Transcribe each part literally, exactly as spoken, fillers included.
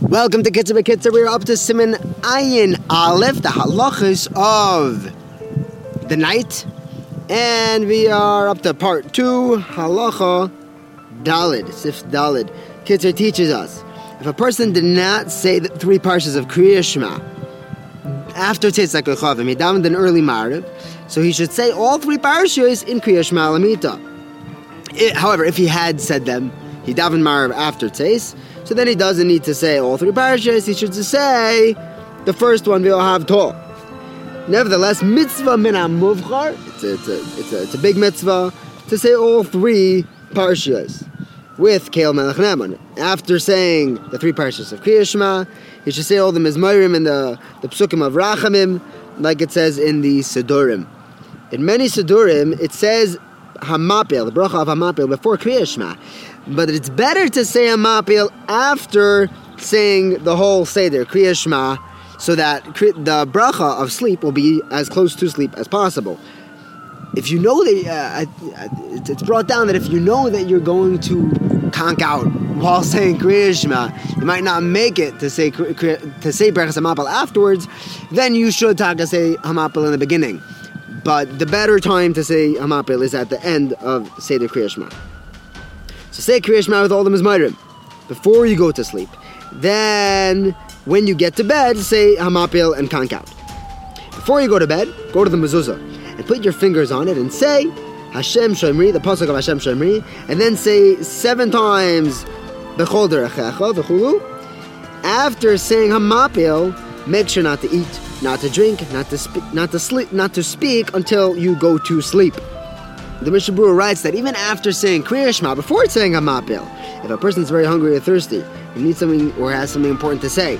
Welcome to Kitza B'Kitza. We're up to Siman Ayin Aleph, the halachas of the night, and we are up to part two, halacha dalid, sif dalid. Kitza teaches us if a person did not say the three parshas of Kriyas Shema after Tzitzik Lechovim, he davened an early Maariv, so he should say all three parshas in Kriyas Shema Lamita. However, if he had said them, he davened Maariv after tzeis, so then he doesn't need to say all three parashas. He should just say the first one, V'ohav Torah. Nevertheless, Mitzvah Minam Mufchar, it's a, it's, a, it's, a, it's a big mitzvah to say all three parashas with Keil Melech Nehman. After saying the three parashas of Kriyas Shema, he should say all the Mizmairim and the, the Psukim of Rachamim, like it says in the Sidurim. In many Sidurim, it says Hamapil, the bracha of Hamapil, before Kriyas Shema. But it's better to say Hamapil after saying the whole Seder Kriyas Shema, so that the bracha of sleep will be as close to sleep as possible. If you know that, uh, it's brought down that if you know that you're going to Kankhout while saying Kriyas Shema, you might not make it to say to say brachas Hamapil afterwards, then you should talk to say Hamapil in the beginning. But the better time to say Hamapil is at the end of Seder Kriyas Shema. So say Kriyas Shema with all the Mizmairim before you go to sleep. Then, when you get to bed, say Hamapil and Kankhout. Before you go to bed, go to the mezuzah and put your fingers on it and say Hashem Shomrei, the Pasuk of Hashem Shomrei, and then say seven times Bechol Derechecha, Becholu. After saying Hamapil, make sure not to eat, not to drink, not to speak, not to sleep, not to speak until you go to sleep. The Mishaburo writes that even after saying Kriyas Shema, before saying Hamapil, if a person is very hungry or thirsty, he needs something or has something important to say,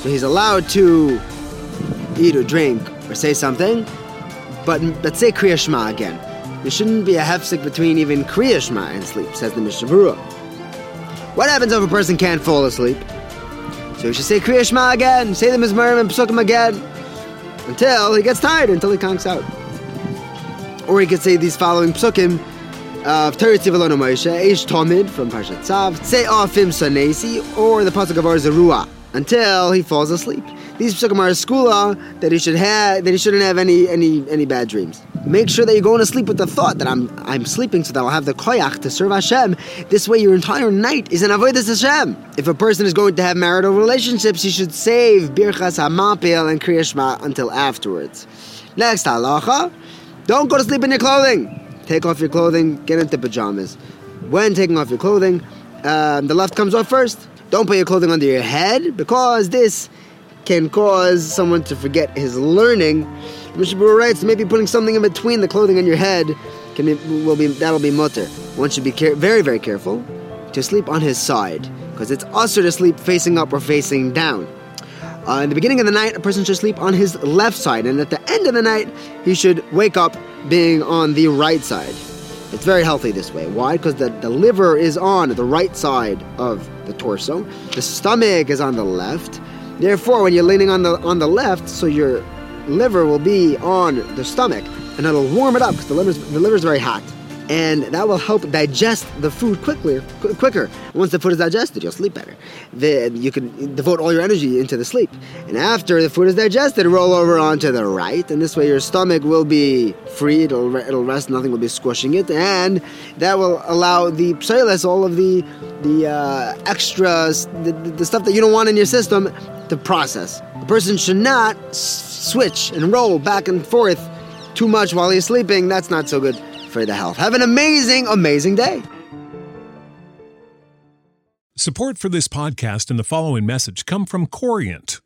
so he's allowed to eat or drink or say something, but let's say Kriyas Shema again. There shouldn't be a hefsek between even Kriyas Shema and sleep, says the Mishaburo. What happens if a person can't fall asleep? So he should say Kriyas Shema again, say the Mizmarim and Psukim again, until he gets tired, until he conks out. Or he could say these following Psukim of Tari Tzivalonu Ma'aseh Eish Tomid from Parshat Tzav, say Afim Sanesi, or the Pasuk of Ar-Zeruah, until he falls asleep. These Psukim are a skula that he should have, that he shouldn't have any any any bad dreams. Make sure that you're going to sleep with the thought that I'm I'm sleeping so that I'll have the koyach to serve Hashem. This way your entire night is an avoidance Hashem. If a person is going to have marital relationships, he should save Birchas Hamapil and Kriyas Shema until afterwards. Next halacha. Don't go to sleep in your clothing. Take off your clothing, get into pajamas. When taking off your clothing, um, the left comes off first. Don't put your clothing under your head, because this can cause someone to forget his learning. Mishaburo writes, maybe putting something in between the clothing and your head can be, will be that'll be mutter. One should be care- very, very careful to sleep on his side, because it's usher to sleep facing up or facing down. Uh, in the beginning of the night, a person should sleep on his left side, and at the end of the night, he should wake up being on the right side. It's very healthy this way. Why? Because the, the liver is on the right side of the torso. The stomach is on the left. Therefore, when you're leaning on the on the left, so your liver will be on the stomach, and it'll warm it up because the liver's, the liver's very hot. And that will help digest the food quickly, qu- quicker. Once the food is digested, you'll sleep better. The, you can devote all your energy into the sleep. And after the food is digested, roll over onto the right. And this way your stomach will be free. It'll, re- it'll rest. Nothing will be squishing it. And that will allow the psoiles, all of the the uh, extras, the, the stuff that you don't want in your system, to process. A person should not s- switch and roll back and forth too much while he's sleeping. That's not so good for the health. Have an amazing, amazing day. Support for this podcast and the following message come from Corient.